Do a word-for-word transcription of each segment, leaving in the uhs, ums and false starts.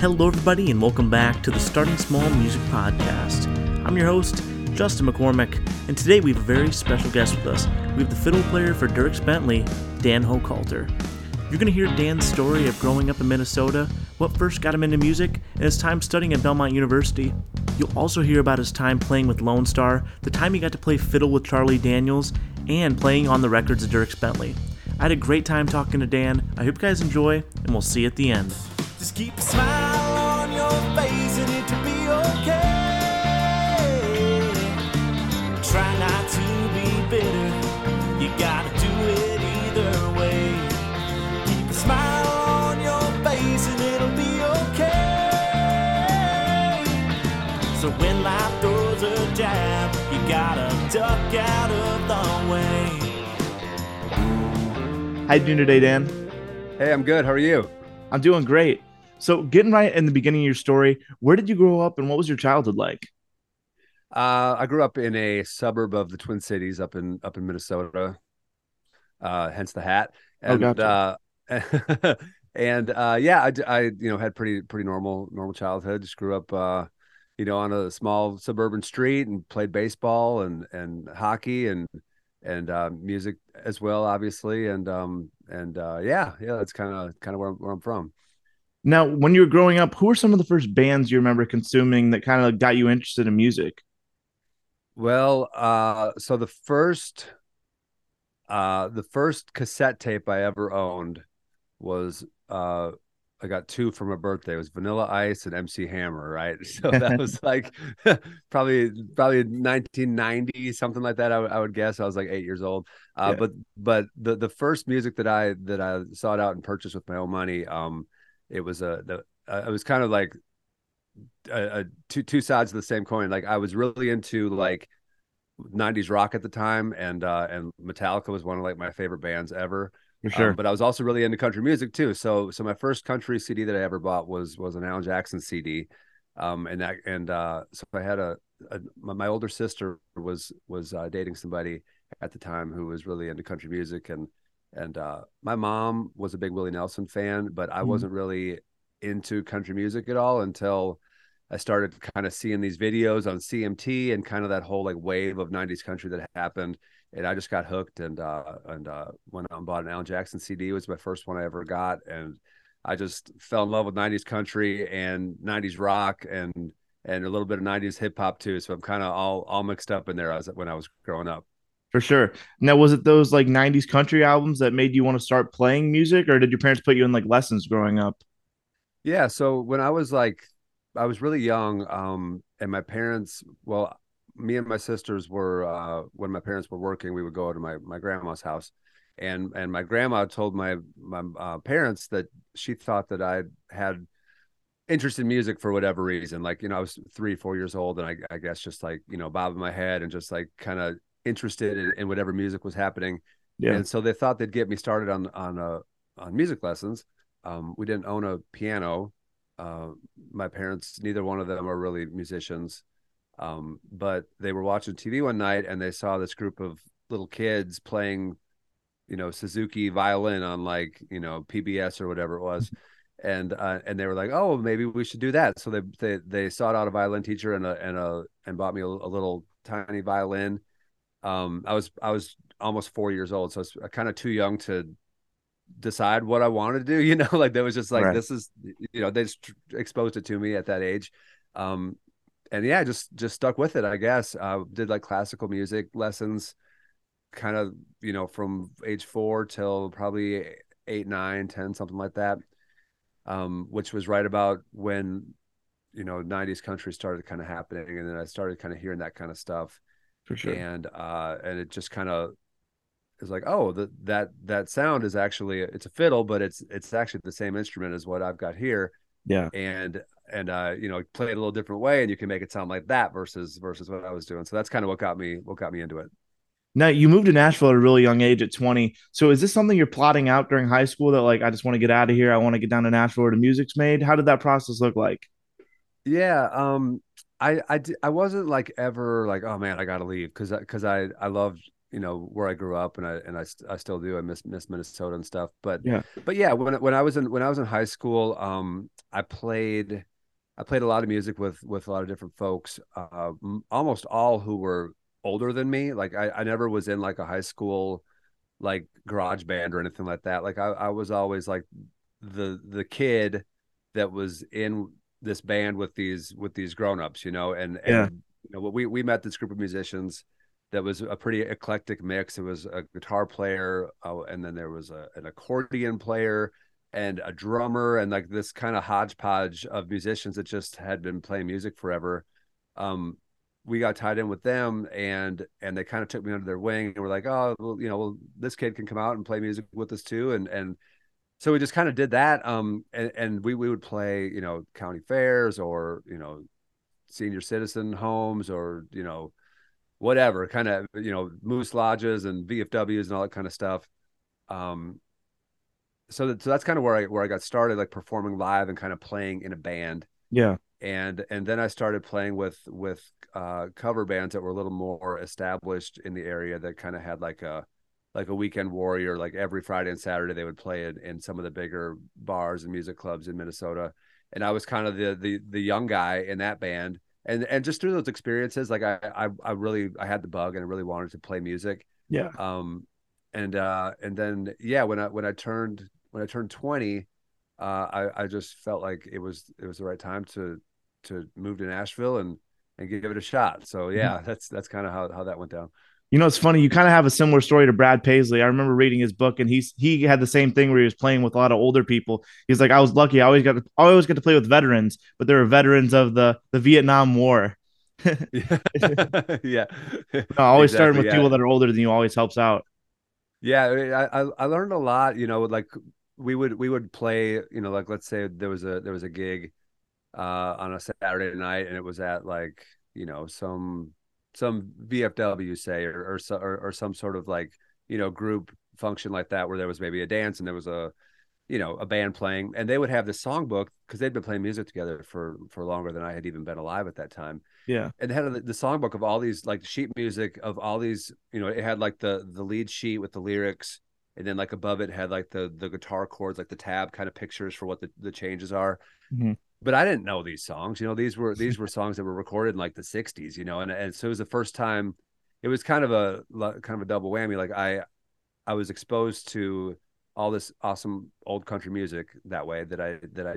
Hello everybody and welcome back to the Starting Small Music Podcast. I'm your host, Justin McCormick, and today we have a very special guest with us. We have the fiddle player for Dierks Bentley, Dan Hochhalter. You're going to hear Dan's story of growing up in Minnesota, what first got him into music, and his time studying at Belmont University. You'll also hear about his time playing with Lone Star, the time he got to play fiddle with Charlie Daniels, and playing on the records of Dierks Bentley. I had a great time talking to Dan. I hope you guys enjoy, and we'll see you at the end. Just keep a smile on your face and it'll be okay. Try not to be bitter. You gotta do it either way. Keep a smile on your face and it'll be okay. So when life throws a jab, you gotta duck out of the way. How you doing today, Dan? Hey, I'm good. How are you? I'm doing great. So getting right in the beginning of your story, where did you grow up and what was your childhood like? Uh, I grew up in a suburb of the Twin Cities up in up in Minnesota, uh, hence the hat. And, oh, gotcha. uh, and uh, yeah, I, I you know had pretty pretty normal normal childhood. Just grew up uh, you know on a small suburban street and played baseball and and hockey and. and uh, music as well, obviously. And, um, and uh, yeah, yeah, that's kind of, kind of where, where I'm from. Now, when you were growing up, who were some of the first bands you remember consuming that kind of got you interested in music? Well, uh, so the first, uh, the first cassette tape I ever owned was, uh, I got two for my birthday. It was Vanilla Ice and M C Hammer, right? So that was like probably probably nineteen ninety, something like that. I, w- I would guess. I was like eight years old. Uh, yeah. But but the, the first music that I that I sought out and purchased with my own money, um, it was a the uh, it was kind of like a, a two two sides of the same coin. Like I was really into like nineties rock at the time, and uh, and Metallica was one of like my favorite bands ever. For sure. Um, but I was also really into country music too. So, so my first country C D that I ever bought was, was an Alan Jackson C D. Um, and that, and, uh, so I had a, a my, my older sister was, was, uh, dating somebody at the time who was really into country music. And, and, uh, my mom was a big Willie Nelson fan, but I mm-hmm. wasn't really into country music at all until I started kind of seeing these videos on C M T and kind of that whole like wave of nineties country that happened. And I just got hooked, and uh, and uh, went out and bought an Alan Jackson C D. It was my first one I ever got, and I just fell in love with nineties country and nineties rock and and a little bit of nineties hip hop too. So I'm kind of all all mixed up in there as when I was growing up. For sure. Now, was it those like nineties country albums that made you want to start playing music, or did your parents put you in like lessons growing up? Yeah. So when I was like, I was really young, um, and my parents, well. me and my sisters were, uh, when my parents were working, we would go to my, my grandma's house, and, and my grandma told my, my uh, parents that she thought that I had interest in music for whatever reason. Like, you know, I was three, four years old, and I, I guess just like, you know, bobbing my head and just like kind of interested in, in whatever music was happening. Yeah. And so they thought they'd get me started on, on, uh, on music lessons. Um, we didn't own a piano. Uh, my parents, neither one of them are really musicians. Um, but they were watching T V one night and they saw this group of little kids playing, you know, Suzuki violin on like, you know, P B S or whatever it was. And, uh, and they were like, oh, maybe we should do that. So they, they, they sought out a violin teacher and a, and a, and bought me a, a little tiny violin. Um, I was, I was almost four years old. So I was kind of too young to decide what I wanted to do, you know, like that was just like, right. This is, you know, they just exposed it to me at that age. Um, And yeah, just just stuck with it, I guess. Uh, did like classical music lessons, kind of, you know, from age four till probably eight, nine, ten, something like that. Um, which was right about when, you know, nineties country started kind of happening, and then I started kind of hearing that kind of stuff. For sure. And uh, and it just kind of is like, oh, the, that that sound is actually it's a fiddle, but it's it's actually the same instrument as what I've got here. Yeah. And. And, uh, you know, play it a little different way and you can make it sound like that versus versus what I was doing. So that's kind of what got me what got me into it. Now, you moved to Nashville at a really young age at twenty. So is this something you're plotting out during high school that like, I just want to get out of here. I want to get down to Nashville where the music's made. How did that process look like? Yeah, um, I, I, I wasn't like ever like, oh, man, I got to leave because because I, I loved you know, where I grew up, and I and I, I still do. I miss miss Minnesota and stuff. But yeah, but yeah, when when I was in when I was in high school, um, I played I played a lot of music with with a lot of different folks, uh, almost all who were older than me. Like I, I never was in like a high school like garage band or anything like that. Like I, I was always like the the kid that was in this band with these with these grown-ups, you know, and yeah. and you know, we we met this group of musicians. That was a pretty eclectic mix. It was a guitar player, uh, and then there was a, an accordion player and a drummer, and like this kind of hodgepodge of musicians that just had been playing music forever. Um, we got tied in with them, and and they kind of took me under their wing, and were like, oh, well, you know, well, this kid can come out and play music with us too, and and so we just kind of did that. Um, and, and we we would play, you know, county fairs or you know, senior citizen homes or you know. Whatever kind of, you know, moose lodges and V F Ws and all that kind of stuff. Um, so, that, so that's kind of where I, where I got started, like performing live and kind of playing in a band. Yeah. And, and then I started playing with, with, uh, cover bands that were a little more established in the area that kind of had like a, like a weekend warrior, like every Friday and Saturday they would play it in some of the bigger bars and music clubs in Minnesota. And I was kind of the, the, the young guy in that band. And and just through those experiences, like I, I I really I had the bug and I really wanted to play music. Yeah. Um, and uh, and then yeah, when I when I turned when I turned twenty, uh, I I just felt like it was it was the right time to to move to Nashville and and give it a shot. So yeah, that's that's kind of how how that went down. You know, it's funny. You kind of have a similar story to Brad Paisley. I remember reading his book, and he's he had the same thing where he was playing with a lot of older people. He's like, I was lucky. I always got to, I always got to play with veterans, but they were veterans of the, the Vietnam War. yeah, yeah. No, always exactly, starting with yeah. people that are older than you always helps out. Yeah, I I learned a lot. You know, like we would we would play. You know, like let's say there was a there was a gig uh, on a Saturday night, and it was at like you know some. some V F W say, or, or, or, or some sort of like, you know, group function like that, where there was maybe a dance and there was a, you know, a band playing, and they would have the songbook because they'd been playing music together for, for longer than I had even been alive at that time. Yeah. And they had the, the songbook of all these like sheet music of all these, you know, it had like the, the lead sheet with the lyrics. And then like above it had like the, the guitar chords, like the tab kind of pictures for what the, the changes are. Mm-hmm. But I didn't know these songs, you know, these were, these were songs that were recorded in like the sixties, you know? And, and so it was the first time it was kind of a, kind of a double whammy. Like I, I was exposed to all this awesome old country music that way that I, that I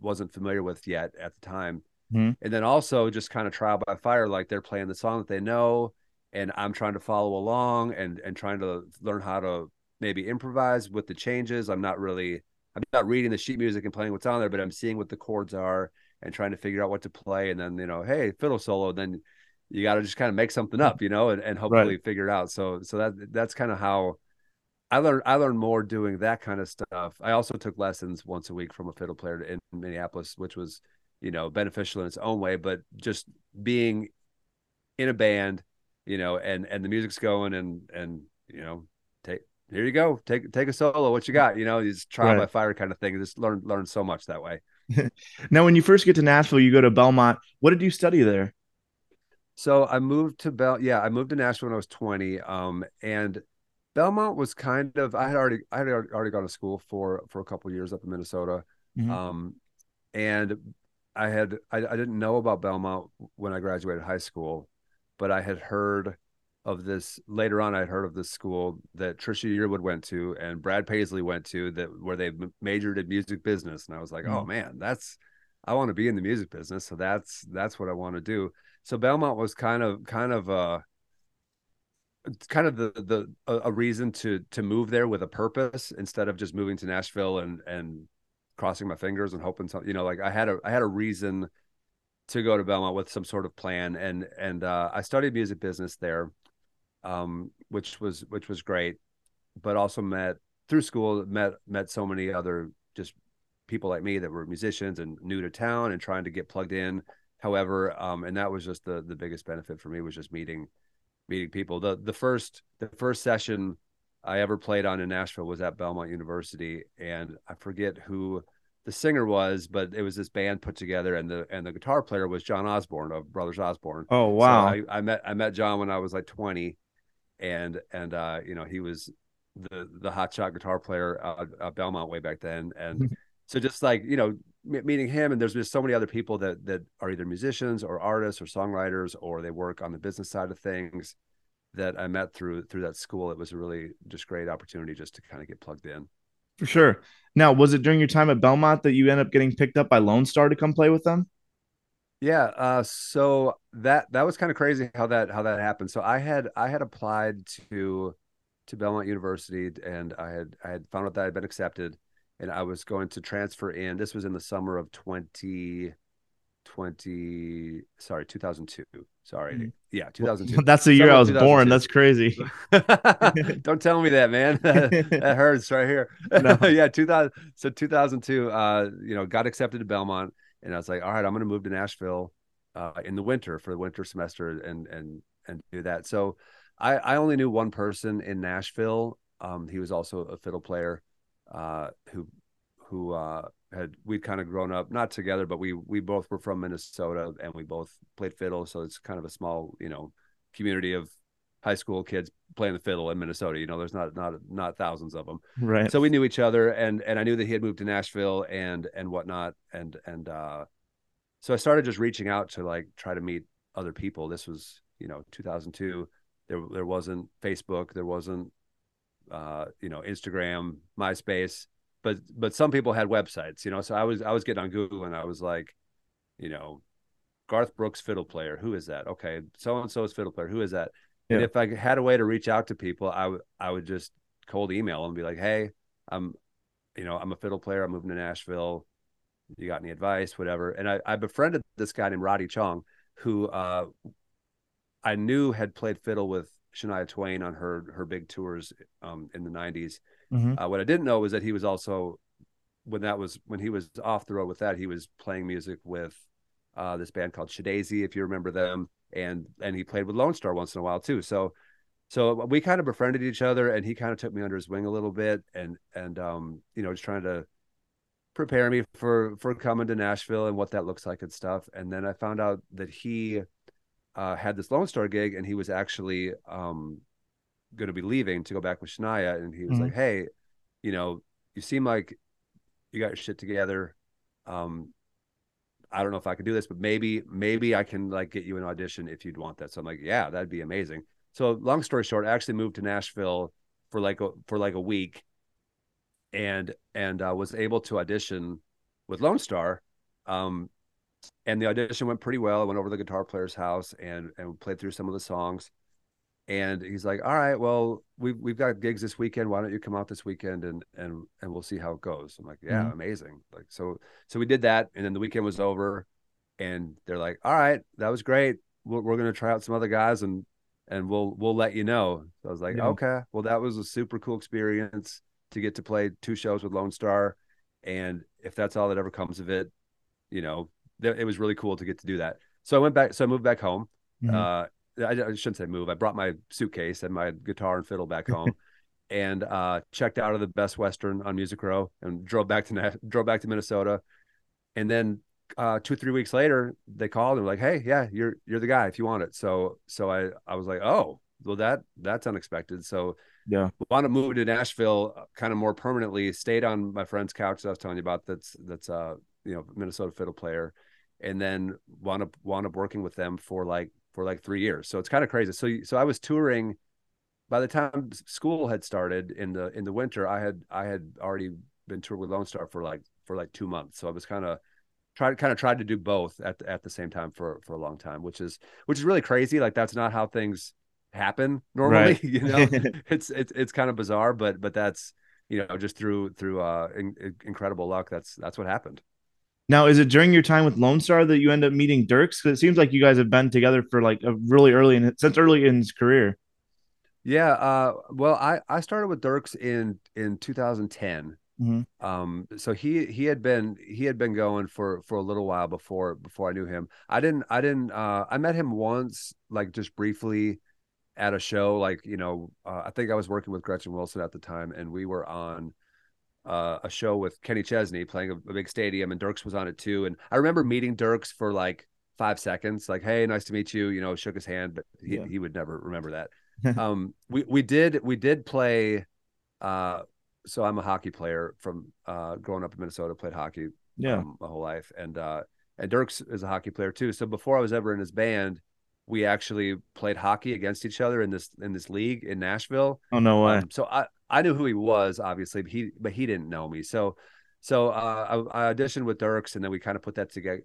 wasn't familiar with yet at the time. Mm-hmm. And then also just kind of trial by fire, like they're playing the song that they know, and I'm trying to follow along and, and trying to learn how to maybe improvise with the changes. I'm not really I'm not reading the sheet music and playing what's on there, but I'm seeing what the chords are and trying to figure out what to play. And then, you know, hey, fiddle solo, then you got to just kind of make something up, you know, and, and hopefully right. figure it out. So, so that, that's kind of how I learned, I learned more doing that kind of stuff. I also took lessons once a week from a fiddle player in Minneapolis, which was, you know, beneficial in its own way, but just being in a band, you know, and, and the music's going and, and, you know, take, here you go. Take take a solo. What you got? You know, these trial right. by fire kind of thing. Just learn learn so much that way. Now, when you first get to Nashville, you go to Belmont. What did you study there? So I moved to Bel. Yeah, I moved to Nashville when I was twenty. Um, and Belmont was kind of I had already I had already gone to school for for a couple of years up in Minnesota. Mm-hmm. Um, and I had I, I didn't know about Belmont when I graduated high school, but I had heard. Of this later on, I'd heard of this school that Trisha Yearwood went to and Brad Paisley went to that where they majored in music business. And I was like, mm-hmm. oh man, that's, I want to be in the music business. So that's, that's what I want to do. So Belmont was kind of, kind of, uh, kind of the, the, a, a reason to, to move there with a purpose instead of just moving to Nashville and, and crossing my fingers and hoping something, you know, like I had a, I had a reason to go to Belmont with some sort of plan. And, and, uh, I studied music business there. Um, which was, which was great, but also met through school, met, met so many other just people like me that were musicians and new to town and trying to get plugged in. However, um, and that was just the, the biggest benefit for me was just meeting, meeting people. The, the first, the first session I ever played on in Nashville was at Belmont University. And I forget who the singer was, but it was this band put together, and the and the guitar player was John Osborne of Brothers Osborne. Oh, wow. So I, I met, I met John when I was like twenty. and and uh, you know, he was the the hotshot guitar player uh, at Belmont way back then, and mm-hmm. so just like, you know, meeting him, and there's been so many other people that that are either musicians or artists or songwriters, or they work on the business side of things, that I met through through that school. It was a really just great opportunity just to kind of get plugged in. For sure. Now, was it during your time at Belmont that you ended up getting picked up by Lone Star to come play with them? Yeah. Uh, so that that was kind of crazy how that how that happened. So I had I had applied to to Belmont University, and I had I had found out that I had been accepted, and I was going to transfer in. This was in the summer of twenty. twenty sorry two thousand two sorry yeah two thousand two. That's the year Summer I was born. That's crazy. Don't tell me that, man. That hurts right here. No. Yeah, two thousand. So two thousand two, uh you know, got accepted to Belmont, and I was like, all right, I'm gonna move to Nashville uh in the winter for the winter semester and and and do that. So I I only knew one person in Nashville. Um he was also a fiddle player uh who who uh had we'd kind of grown up not together, but we we both were from Minnesota, and we both played fiddle. So it's kind of a small, you know, community of high school kids playing the fiddle in Minnesota. You know, there's not not not thousands of them, right? So we knew each other, and and I knew that he had moved to Nashville and and whatnot, and and uh, so I started just reaching out to like try to meet other people. This was, you know, two thousand two. There there wasn't Facebook, there wasn't uh, you know, Instagram, MySpace. But but some people had websites, you know. So I was I was getting on Google, and I was like, you know, Garth Brooks fiddle player, who is that? Okay, so and so's fiddle player, who is that? Yeah. And if I had a way to reach out to people, I would I would just cold email and be like, hey, I'm, you know, I'm a fiddle player. I'm moving to Nashville. You got any advice? Whatever. And I I befriended this guy named Roddy Chong, who uh, I knew had played fiddle with Shania Twain on her her big tours um, in the nineties. Mm-hmm. Uh, what I didn't know was that he was also, when that was when he was off the road with that, he was playing music with uh, this band called Shedaisy, if you remember them, and and he played with Lone Star once in a while too. So so we kind of befriended each other, and he kind of took me under his wing a little bit, and and um, you know, just trying to prepare me for for coming to Nashville and what that looks like and stuff. And then I found out that he uh, had this Lone Star gig, and he was actually um, going to be leaving to go back with Shania, and he was mm-hmm. like, hey, you know, you seem like you got your shit together. um I don't know if I could do this, but maybe maybe I can like get you an audition if you'd want that. So I'm like, yeah, that'd be amazing. So long story short, I actually moved to Nashville for like a, for like a week, and and I uh, was able to audition with Lone Star, um and the audition went pretty well. I went over to the guitar player's house and and played through some of the songs. And he's like, all right, well, we've, we've got gigs this weekend. Why don't you come out this weekend and and and we'll see how it goes. I'm like, yeah, mm-hmm. amazing. Like, so so we did that. And then the weekend was over, and they're like, all right, that was great. We're, we're going to try out some other guys, and and we'll we'll let you know. So I was like, yeah. Okay, well, that was a super cool experience to get to play two shows with Lone Star. And if that's all that ever comes of it, you know, th- it was really cool to get to do that. So I went back. So I moved back home. Mm-hmm. Uh I shouldn't say move. I brought my suitcase and my guitar and fiddle back home, and uh, checked out of the Best Western on Music Row, and drove back to drove back to Minnesota. And then uh, two three weeks later, they called and were like, "Hey, yeah, you're you're the guy if you want it." So so I I was like, "Oh, well that that's unexpected." So yeah, wound up moving to Nashville kind of more permanently. Stayed on my friend's couch that I was telling you about. That's that's uh you know, Minnesota fiddle player, and then wound up wound up working with them for like. for like three years. So it's kind of crazy. So, so I was touring by the time school had started in the, in the winter, I had, I had already been touring with Lone Star for like, for like two months. So I was kind of tried, kind of tried to do both at the, at the same time for, for a long time, which is, which is really crazy. Like, that's not how things happen normally, right. You know, it's, it's, it's kind of bizarre, but, but that's, you know, just through, through uh, in, in, incredible luck. That's, that's what happened. Now, is it during your time with Lone Star that you end up meeting Dierks? Because it seems like you guys have been together for like a really early in since early in his career. Yeah, uh, well, I, I started with Dierks in in two thousand ten. Mm-hmm. Um, so he he had been he had been going for for a little while before before I knew him. I didn't I didn't uh, I met him once, like just briefly at a show. Like, you know, uh, I think I was working with Gretchen Wilson at the time, and we were on. Uh, a show with Kenny Chesney playing a, a big stadium, and Dierks was on it too. And I remember meeting Dierks for like five seconds, like, hey, nice to meet you, you know, shook his hand, but he, yeah. he would never remember that. um, we we did we did play. Uh, so I'm a hockey player from uh, growing up in Minnesota. Played hockey, yeah, um, my whole life, and uh, and Dierks is a hockey player too. So before I was ever in his band, we actually played hockey against each other in this in this league in Nashville. Oh no way! Um, so I I knew who he was, obviously, but he but he didn't know me. So so uh, I, I auditioned with Dierks, and then we kind of put that together.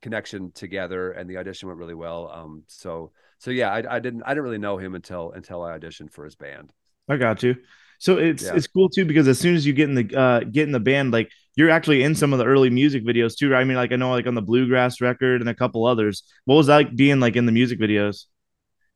Connection together, and the audition went really well. Um, so, so yeah, I, I didn't, I didn't really know him until until I auditioned for his band. I got you. So it's yeah. it's cool too, because as soon as you get in the uh, get in the band, like you're actually in some of the early music videos too. Right? I mean, like I know, like on the Bluegrass record and a couple others. What was that like being like in the music videos?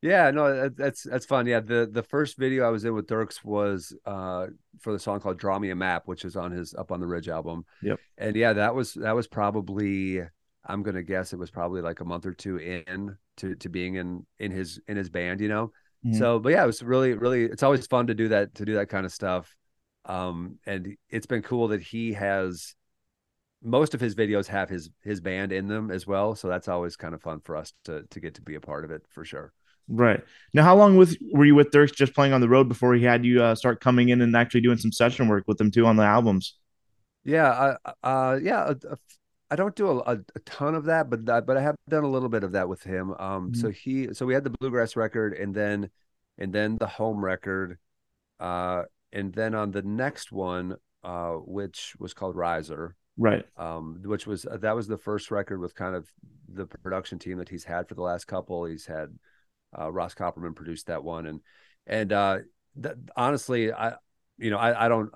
Yeah, no, that, that's that's fun. Yeah, the the first video I was in with Dierks was uh, for the song called "Draw Me a Map," which is on his Up on the Ridge album. Yep. And yeah, that was that was probably. I'm going to guess it was probably like a month or two in to, to being in, in his, in his band, you know? Mm-hmm. So, but yeah, it was really, really, it's always fun to do that, to do that kind of stuff. Um, and it's been cool that he has, most of his videos have his, his band in them as well. So that's always kind of fun for us to, to get to be a part of it for sure. Right. Now, how long with, were you with Dierks just playing on the road before he had you uh, start coming in and actually doing some session work with them too on the albums? Yeah. Uh, uh yeah. A, a, I don't do a, a ton of that, but that, but I have done a little bit of that with him. Um, mm-hmm. So he, so we had the Bluegrass record, and then, and then the Home record, uh, and then on the next one, uh, which was called Riser, right? Um, which was uh, that was the first record with kind of the production team that he's had for the last couple. He's had uh, Ross Copperman produced that one, and and uh, th- honestly, I you know I, I don't.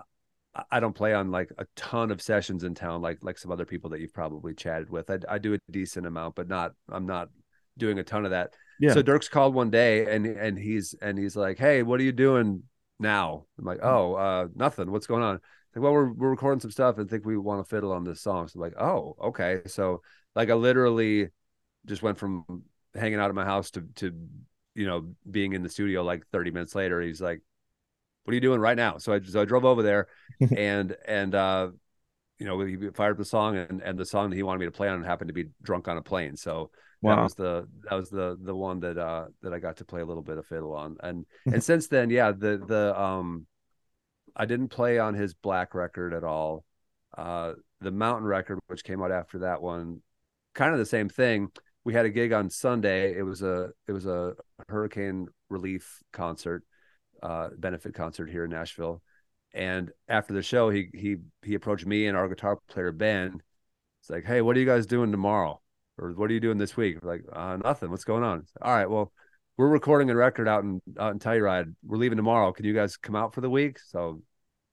I don't play on like a ton of sessions in town, like, like some other people that you've probably chatted with. I, I do a decent amount, but not, I'm not doing a ton of that. Yeah. So Dierks called one day and, and he's, and he's like, "Hey, what are you doing now?" I'm like, "Oh, uh, nothing. What's going on?" Like, "Well, we're, we're recording some stuff and think we want to fiddle on this song." So I'm like, "Oh, okay." So like, I literally just went from hanging out at my house to, to, you know, being in the studio, like thirty minutes later. He's like, "What are you doing right now?" So I, so I drove over there and, and, uh, you know, we fired up the song, and, and the song that he wanted me to play on happened to be "Drunk on a Plane." So wow. that was the, that was the, the one that, uh, that I got to play a little bit of fiddle on. And, and since then, yeah, the, the, um, I didn't play on his Black record at all. Uh, the Mountain record, which came out after that one, kind of the same thing. We had a gig on Sunday. It was a, it was a hurricane relief concert. Uh, benefit concert here in Nashville, and after the show, he he he approached me and our guitar player Ben. It's like, "Hey, what are you guys doing tomorrow, or what are you doing this week?" We're like, uh, "Nothing. What's going on?" Like, "All right, well, we're recording a record out in out in Telluride. We're leaving tomorrow. Can you guys come out for the week?" So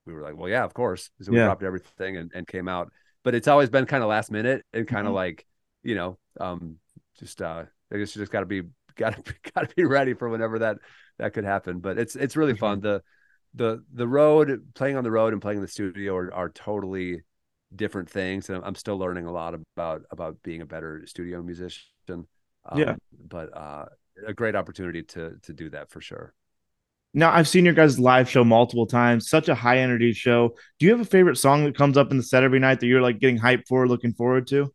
we were like, "Well, yeah, of course." So we yeah. dropped everything and, and came out. But it's always been kind of last minute and kind of mm-hmm. like, you know, um, just uh, I guess you just got to be got to got to be ready for whenever that. That could happen, but it's it's really fun. The the the road playing on the road and playing in the studio are, are totally different things, and I'm still learning a lot about about being a better studio musician. Um, yeah, but uh, a great opportunity to to do that for sure. Now, I've seen your guys' live show multiple times. Such a high energy show. Do you have a favorite song that comes up in the set every night that you're like getting hyped for, looking forward to?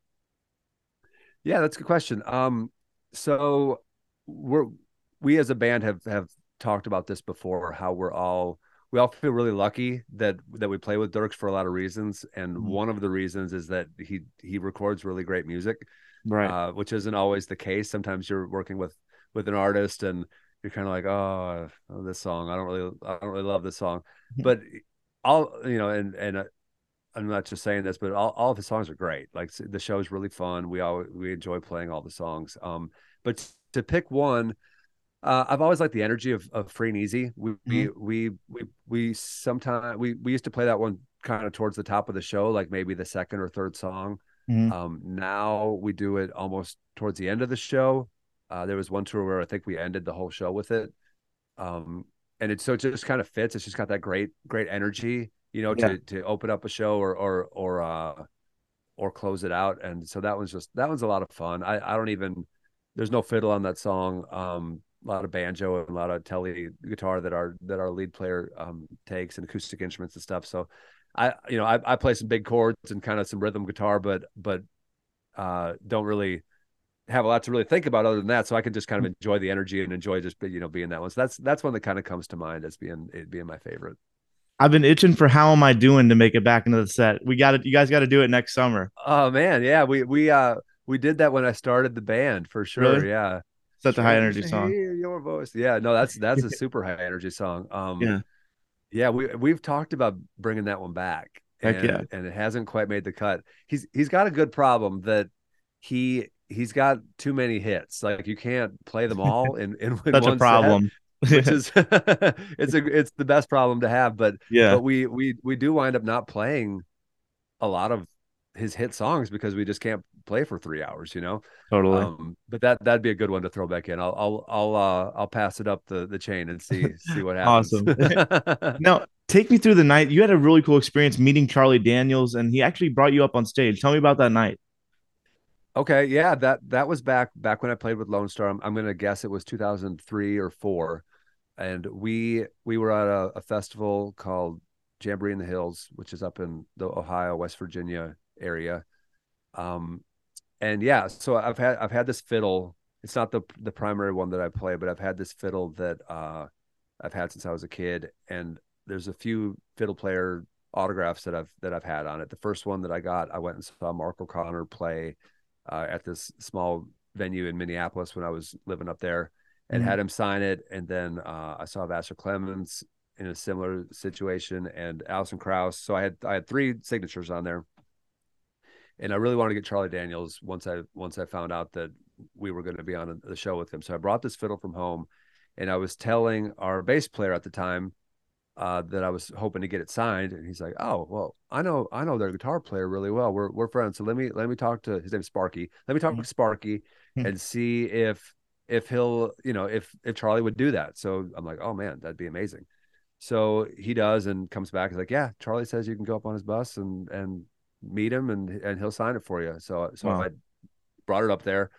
Yeah, that's a good question. Um, so we're. We as a band have, have talked about this before, how we're all, we all feel really lucky that, that we play with Dierks for a lot of reasons. And mm-hmm. one of the reasons is that he, he records really great music, right? Uh, which isn't always the case. Sometimes you're working with, with an artist and you're kind of like, oh, oh, this song, I don't really, I don't really love this song, but all, you know, and, and uh, I'm not just saying this, but all, all of his songs are great. Like the show is really fun. We all, we enjoy playing all the songs. Um, but to pick one, Uh, I've always liked the energy of, of Free and Easy. We, mm-hmm. we, we, we, we sometimes, we, we used to play that one kind of towards the top of the show, like maybe the second or third song. Mm-hmm. Um, now we do it almost towards the end of the show. Uh, there was one tour where I think we ended the whole show with it. Um, and it, so it just kind of fits. It's just got that great, great energy, you know, yeah. to, to open up a show or, or, or, uh, or close it out. And so that one's just, that one's a lot of fun. I, I don't even, there's no fiddle on that song. Um, a lot of banjo and a lot of tele guitar that our that our lead player um takes, and acoustic instruments and stuff. So I you know I, I play some big chords and kind of some rhythm guitar, but but uh don't really have a lot to really think about other than that. So I can just kind of enjoy the energy and enjoy just, you know, being that one. So that's, that's one that kind of comes to mind as being, it being my favorite. I've been itching for How Am I Doing to make it back into the set. We got it. You guys got to do it next summer. Oh man. Yeah. We, we, uh, we did that when I started the band for sure. Really? Yeah. Such a high energy song. Hear your voice. Yeah, no, that's, that's a super high energy song. Um, yeah. Yeah. We, we've talked about bringing that one back. And, Heck yeah. and it hasn't quite made the cut. He's, he's got a good problem that he, he's got too many hits. Like you can't play them all in, in such one a problem. Set, which is it's a, it's the best problem to have, but yeah, but we, we, we do wind up not playing a lot of his hit songs because we just can't play for three hours, you know? Totally. Um, but that, that'd be a good one to throw back in. I'll, I'll, I'll, uh, I'll pass it up the, the chain and see, see what happens. Awesome. Now take me through the night. You had a really cool experience meeting Charlie Daniels, and he actually brought you up on stage. Tell me about that night. Okay. Yeah. That, that was back, back when I played with Lone Star. I'm, I'm going to guess it was two thousand three or four. And we, we were at a, a festival called Jamboree in the Hills, which is up in the Ohio, West Virginia area. Um, and yeah, so I've had, I've had this fiddle. It's not the the primary one that I play, but I've had this fiddle that uh, I've had since I was a kid. And there's a few fiddle player autographs that I've, that I've had on it. The first one that I got, I went and saw Mark O'Connor play uh, at this small venue in Minneapolis when I was living up there, and mm-hmm. had him sign it. And then uh, I saw Vassar Clemens in a similar situation, and Alison Krauss. So I had, I had three signatures on there. And I really wanted to get Charlie Daniels once I once I found out that we were going to be on the show with him. So I brought this fiddle from home, and I was telling our bass player at the time uh, that I was hoping to get it signed. And he's like, "Oh, well, I know I know their guitar player really well. We're we're friends. So let me let me talk to his name's Sparky. Let me talk mm-hmm. to Sparky and see if if he'll you know if if Charlie would do that." So I'm like, "Oh man, that'd be amazing." So he does, and comes back. He's like, "Yeah, Charlie says you can go up on his bus and and." meet him and and he'll sign it for you." So so wow. I brought it up there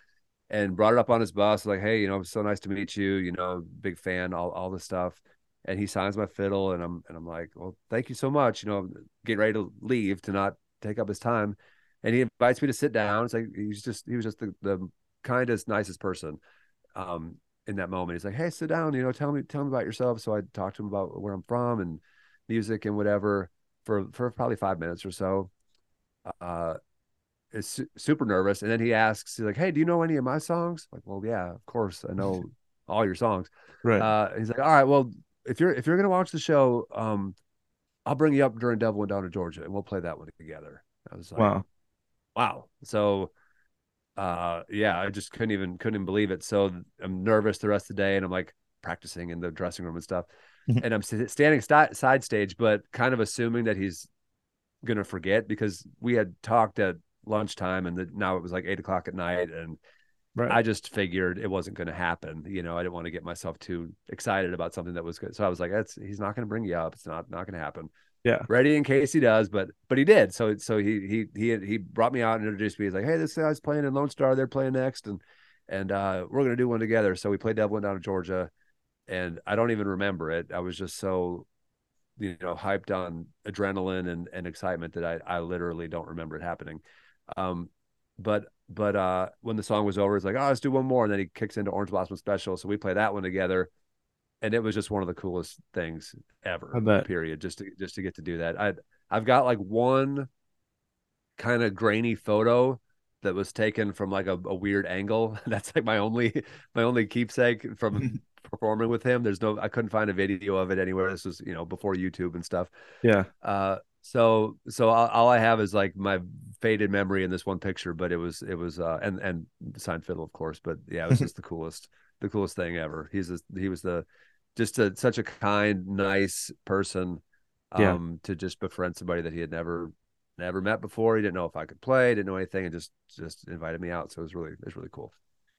and brought it up on his bus, like, "Hey, you know, it's so nice to meet you, you know, big fan, all all this stuff." And he signs my fiddle, and I'm and I'm like, "Well, thank you so much." You know, getting ready to leave to not take up his time. And he invites me to sit down. It's like he's just he was just the, the kindest, nicest person um in that moment. He's like, "Hey, sit down, you know, tell me tell me about yourself." So I talked to him about where I'm from and music and whatever for for probably five minutes or so. Uh, is su- super nervous, and then he asks, he's like, "Hey, do you know any of my songs?" I'm like, "Well, yeah, of course, I know all your songs." Right. Uh, he's like, "All right, well, if you're if you're gonna watch the show, um, I'll bring you up during Devil Went Down to Georgia, and we'll play that one together." I was like, "Wow, wow!" So, uh, yeah, I just couldn't even couldn't even believe it. So I'm nervous the rest of the day, and I'm like practicing in the dressing room and stuff, and I'm standing st- side stage, but kind of assuming that he's gonna forget, because we had talked at lunchtime, and the, now it was like eight o'clock at night, and right. I just figured it wasn't going to happen. You know, I didn't want to get myself too excited about something that was good. So I was like, "That's he's not going to bring you up. It's not not going to happen." Yeah, ready in case he does, but but he did. So so he he he he brought me out and introduced me. He's like, "Hey, this guy's playing in Lone Star. They're playing next, and and uh, we're gonna do one together." So we played Devil Went Down to Georgia, and I don't even remember it. I was just so, you know, hyped on adrenaline and, and excitement that I, I literally don't remember it happening. Um, but, but, uh, when the song was over, it's like, "Oh, let's do one more." And then he kicks into Orange Blossom Special. So we play that one together, and it was just one of the coolest things ever, period. Just to, just to get to do that. I, I've got like one kind of grainy photo that was taken from like a, a weird angle. That's like my only, my only keepsake from performing with him. There's no, I couldn't find a video of it anywhere. This was, you know, before YouTube and stuff. Yeah. Uh, so, so all, all I have is like my faded memory in this one picture, but it was, it was, uh, and, and signed fiddle, of course, but yeah, it was just the coolest, the coolest thing ever. He's, a, he was the, just a, such a kind, nice person, um, yeah. to just befriend somebody that he had never, never met before. He didn't know if I could play, didn't know anything, and just, just invited me out. So it was really, it was really cool.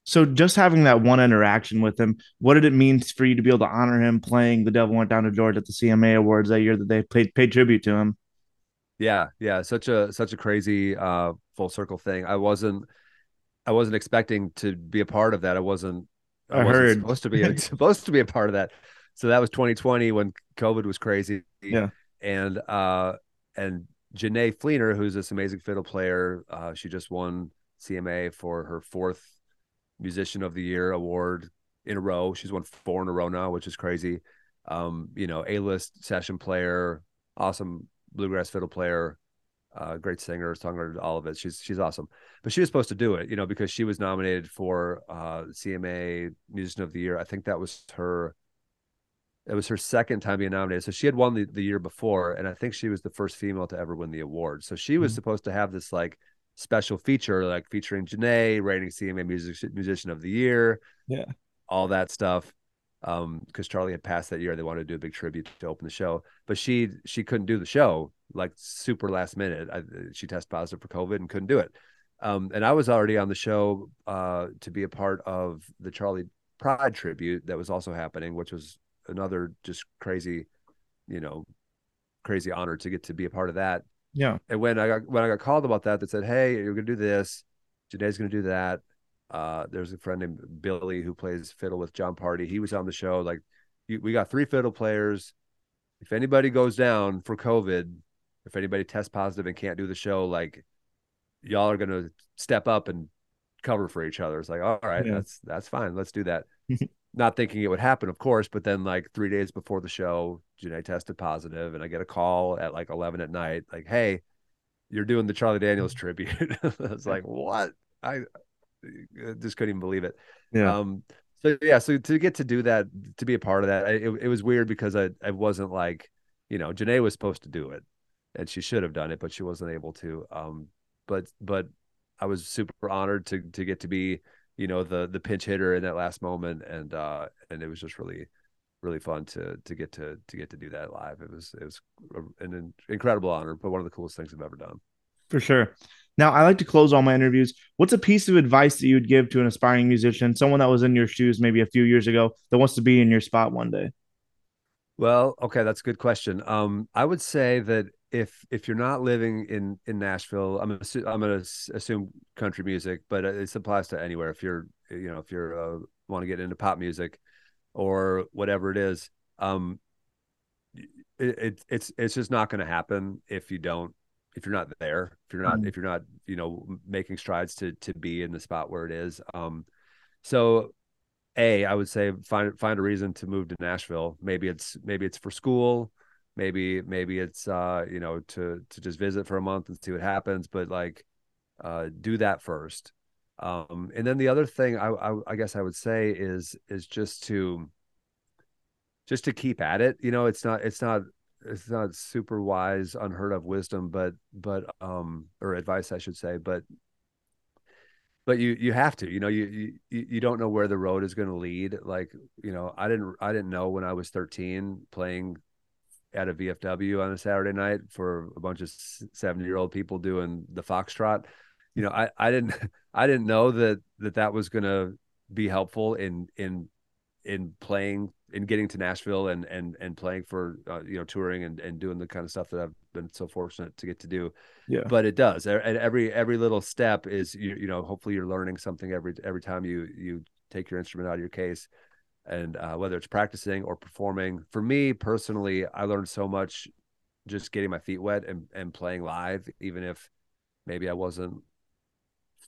So just having that one interaction with him, what did it mean for you to be able to honor him playing The Devil Went Down to Georgia at the C M A Awards that year that they paid, paid tribute to him? Yeah, yeah, such a such a crazy uh, full circle thing. I wasn't I wasn't expecting to be a part of that. I wasn't I, I wasn't heard. supposed to be a, supposed to be a part of that. So that was twenty twenty when COVID was crazy. Yeah, and uh, and Jenee Fleenor, who's this amazing fiddle player, uh, she just won C M A for her fourth Musician of the Year award in a row. She's won four in a row now, which is crazy. Um, you know, A-list session player, awesome bluegrass fiddle player, uh, great singer, songwriter, all of it. She's she's awesome. But she was supposed to do it, you know, because she was nominated for uh, C M A Musician of the Year. I think that was her. It was her second time being nominated. So she had won the, the year before, and I think she was the first female to ever win the award. So she was mm-hmm. supposed to have this like special feature, like featuring Jenee, reigning C M A music, Musician of the Year, yeah, all that stuff. Um, because Charlie had passed that year, they wanted to do a big tribute to open the show, but she she couldn't do the show, like super last minute. I, she tested positive for COVID and couldn't do it. Um, and I was already on the show uh, to be a part of the Charlie Pride tribute that was also happening, which was another just crazy, you know, crazy honor to get to be a part of that. Yeah. And when I got, when I got called about that, they said, hey, you're going to do this. Jenee's going to do that. Uh, there's a friend named Billy who plays fiddle with John Pardy. He was on the show. Like, you, we got three fiddle players. If anybody goes down for COVID, if anybody tests positive and can't do the show, like, y'all are going to step up and cover for each other. It's like, all right, yeah. that's, that's fine. Let's do that. Not thinking it would happen, of course, but then like three days before the show, Jenee tested positive, and I get a call at like eleven at night, like, "Hey, you're doing the Charlie Daniels tribute." I was like, "What?" I just couldn't even believe it. Yeah. Um, so yeah, so to get to do that, to be a part of that, I, it, it was weird because I I wasn't like, you know, Jenee was supposed to do it, and she should have done it, but she wasn't able to. Um, but but I was super honored to to get to be, you know, the the pinch hitter in that last moment, and uh and it was just really really fun to to get to to get to do that live. It was it was an incredible honor, but one of the coolest things I've ever done, for sure. Now, I like to close all my interviews. What's a piece of advice that you would give to an aspiring musician, someone that was in your shoes maybe a few years ago that wants to be in your spot one day? Well, okay, that's a good question. um I would say that If if you're not living in, in Nashville, I'm assu- I'm gonna assume country music, but it applies to anywhere. If you're you know if you're uh, want to get into pop music or whatever it is, um, it, it it's it's just not gonna happen if you don't if you're not there if you're not mm-hmm. if you're not you know making strides to to be in the spot where it is. Um, so A, I would say find find a reason to move to Nashville. Maybe it's maybe it's for school. Maybe, maybe it's, uh, you know, to, to just visit for a month and see what happens, but like, uh, do that first. Um, and then the other thing I, I, I guess I would say is, is just to, just to keep at it. You know, it's not, it's not, it's not super wise, unheard of wisdom, but, but, um, or advice, I should say, but, but you, you have to, you know, you, you, you don't know where the road is going to lead. Like, you know, I didn't, I didn't know when I was thirteen playing at a V F W on a Saturday night for a bunch of seventy year old people doing the foxtrot. You know, I, I didn't, I didn't know that, that that was going to be helpful in, in, in playing, in getting to Nashville and, and, and playing for, uh, you know, touring and, and doing the kind of stuff that I've been so fortunate to get to do. Yeah. But it does. And every, every little step is, you, you know, hopefully you're learning something every, every time you, you take your instrument out of your case. And uh, whether it's practicing or performing, for me personally, I learned so much just getting my feet wet and, and playing live, even if maybe I wasn't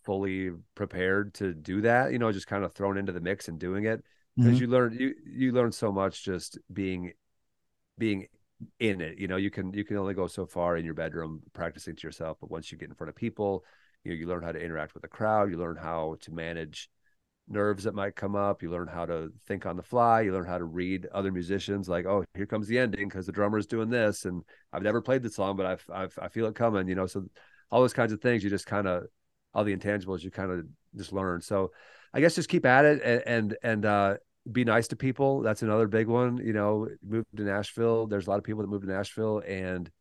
fully prepared to do that, you know, just kind of thrown into the mix and doing it. Because mm-hmm. you learn, you, you learn so much just being, being in it, you know, you can, you can only go so far in your bedroom practicing to yourself. But once you get in front of people, you know, you learn how to interact with a crowd, you learn how to manage nerves that might come up, you learn how to think on the fly, you learn how to read other musicians, like, oh, here comes the ending because the drummer's doing this, and I've never played this song, but I've, I've I feel it coming, you know. So all those kinds of things, you just kind of, all the intangibles, you kind of just learn. So I guess just keep at it, and and, and uh be nice to people. That's another big one. You know, move to Nashville, there's a lot of people that move to Nashville and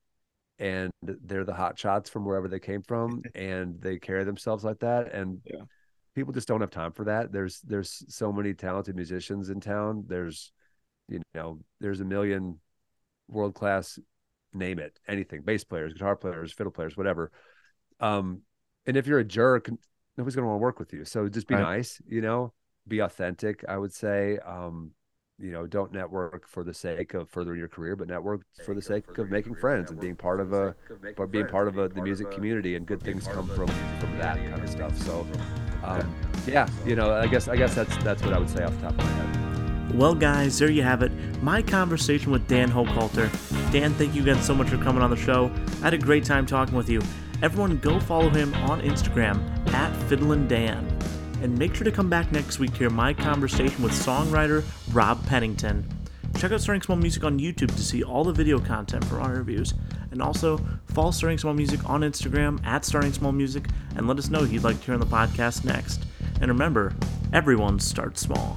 and they're the hot shots from wherever they came from, and they carry themselves like that, and yeah. People just don't have time for that. There's there's so many talented musicians in town. There's, you know, there's a million world-class, name it, anything, bass players, guitar players, fiddle players, whatever. Um, and if you're a jerk, nobody's going to want to work with you. So just be right. nice, you know, be authentic, I would say. Um, you know, don't network for the sake of furthering your career, but network for the sake of making friends and being part of a, but being part of a, the music community, and good things come from, from that kind of stuff. So, um, yeah, you know, I guess, I guess that's, that's what I would say off the top of my head. Well, guys, there you have it. My conversation with Dan Hochhalter. Dan, thank you again so much for coming on the show. I had a great time talking with you. Everyone go follow him on Instagram at FiddlinDan. And make sure to come back next week to hear my conversation with songwriter Rob Pennington. Check out Starting Small Music on YouTube to see all the video content from our interviews. And also, follow Starting Small Music on Instagram at Starting Small Music and let us know who you'd like to hear on the podcast next. And remember, everyone starts small.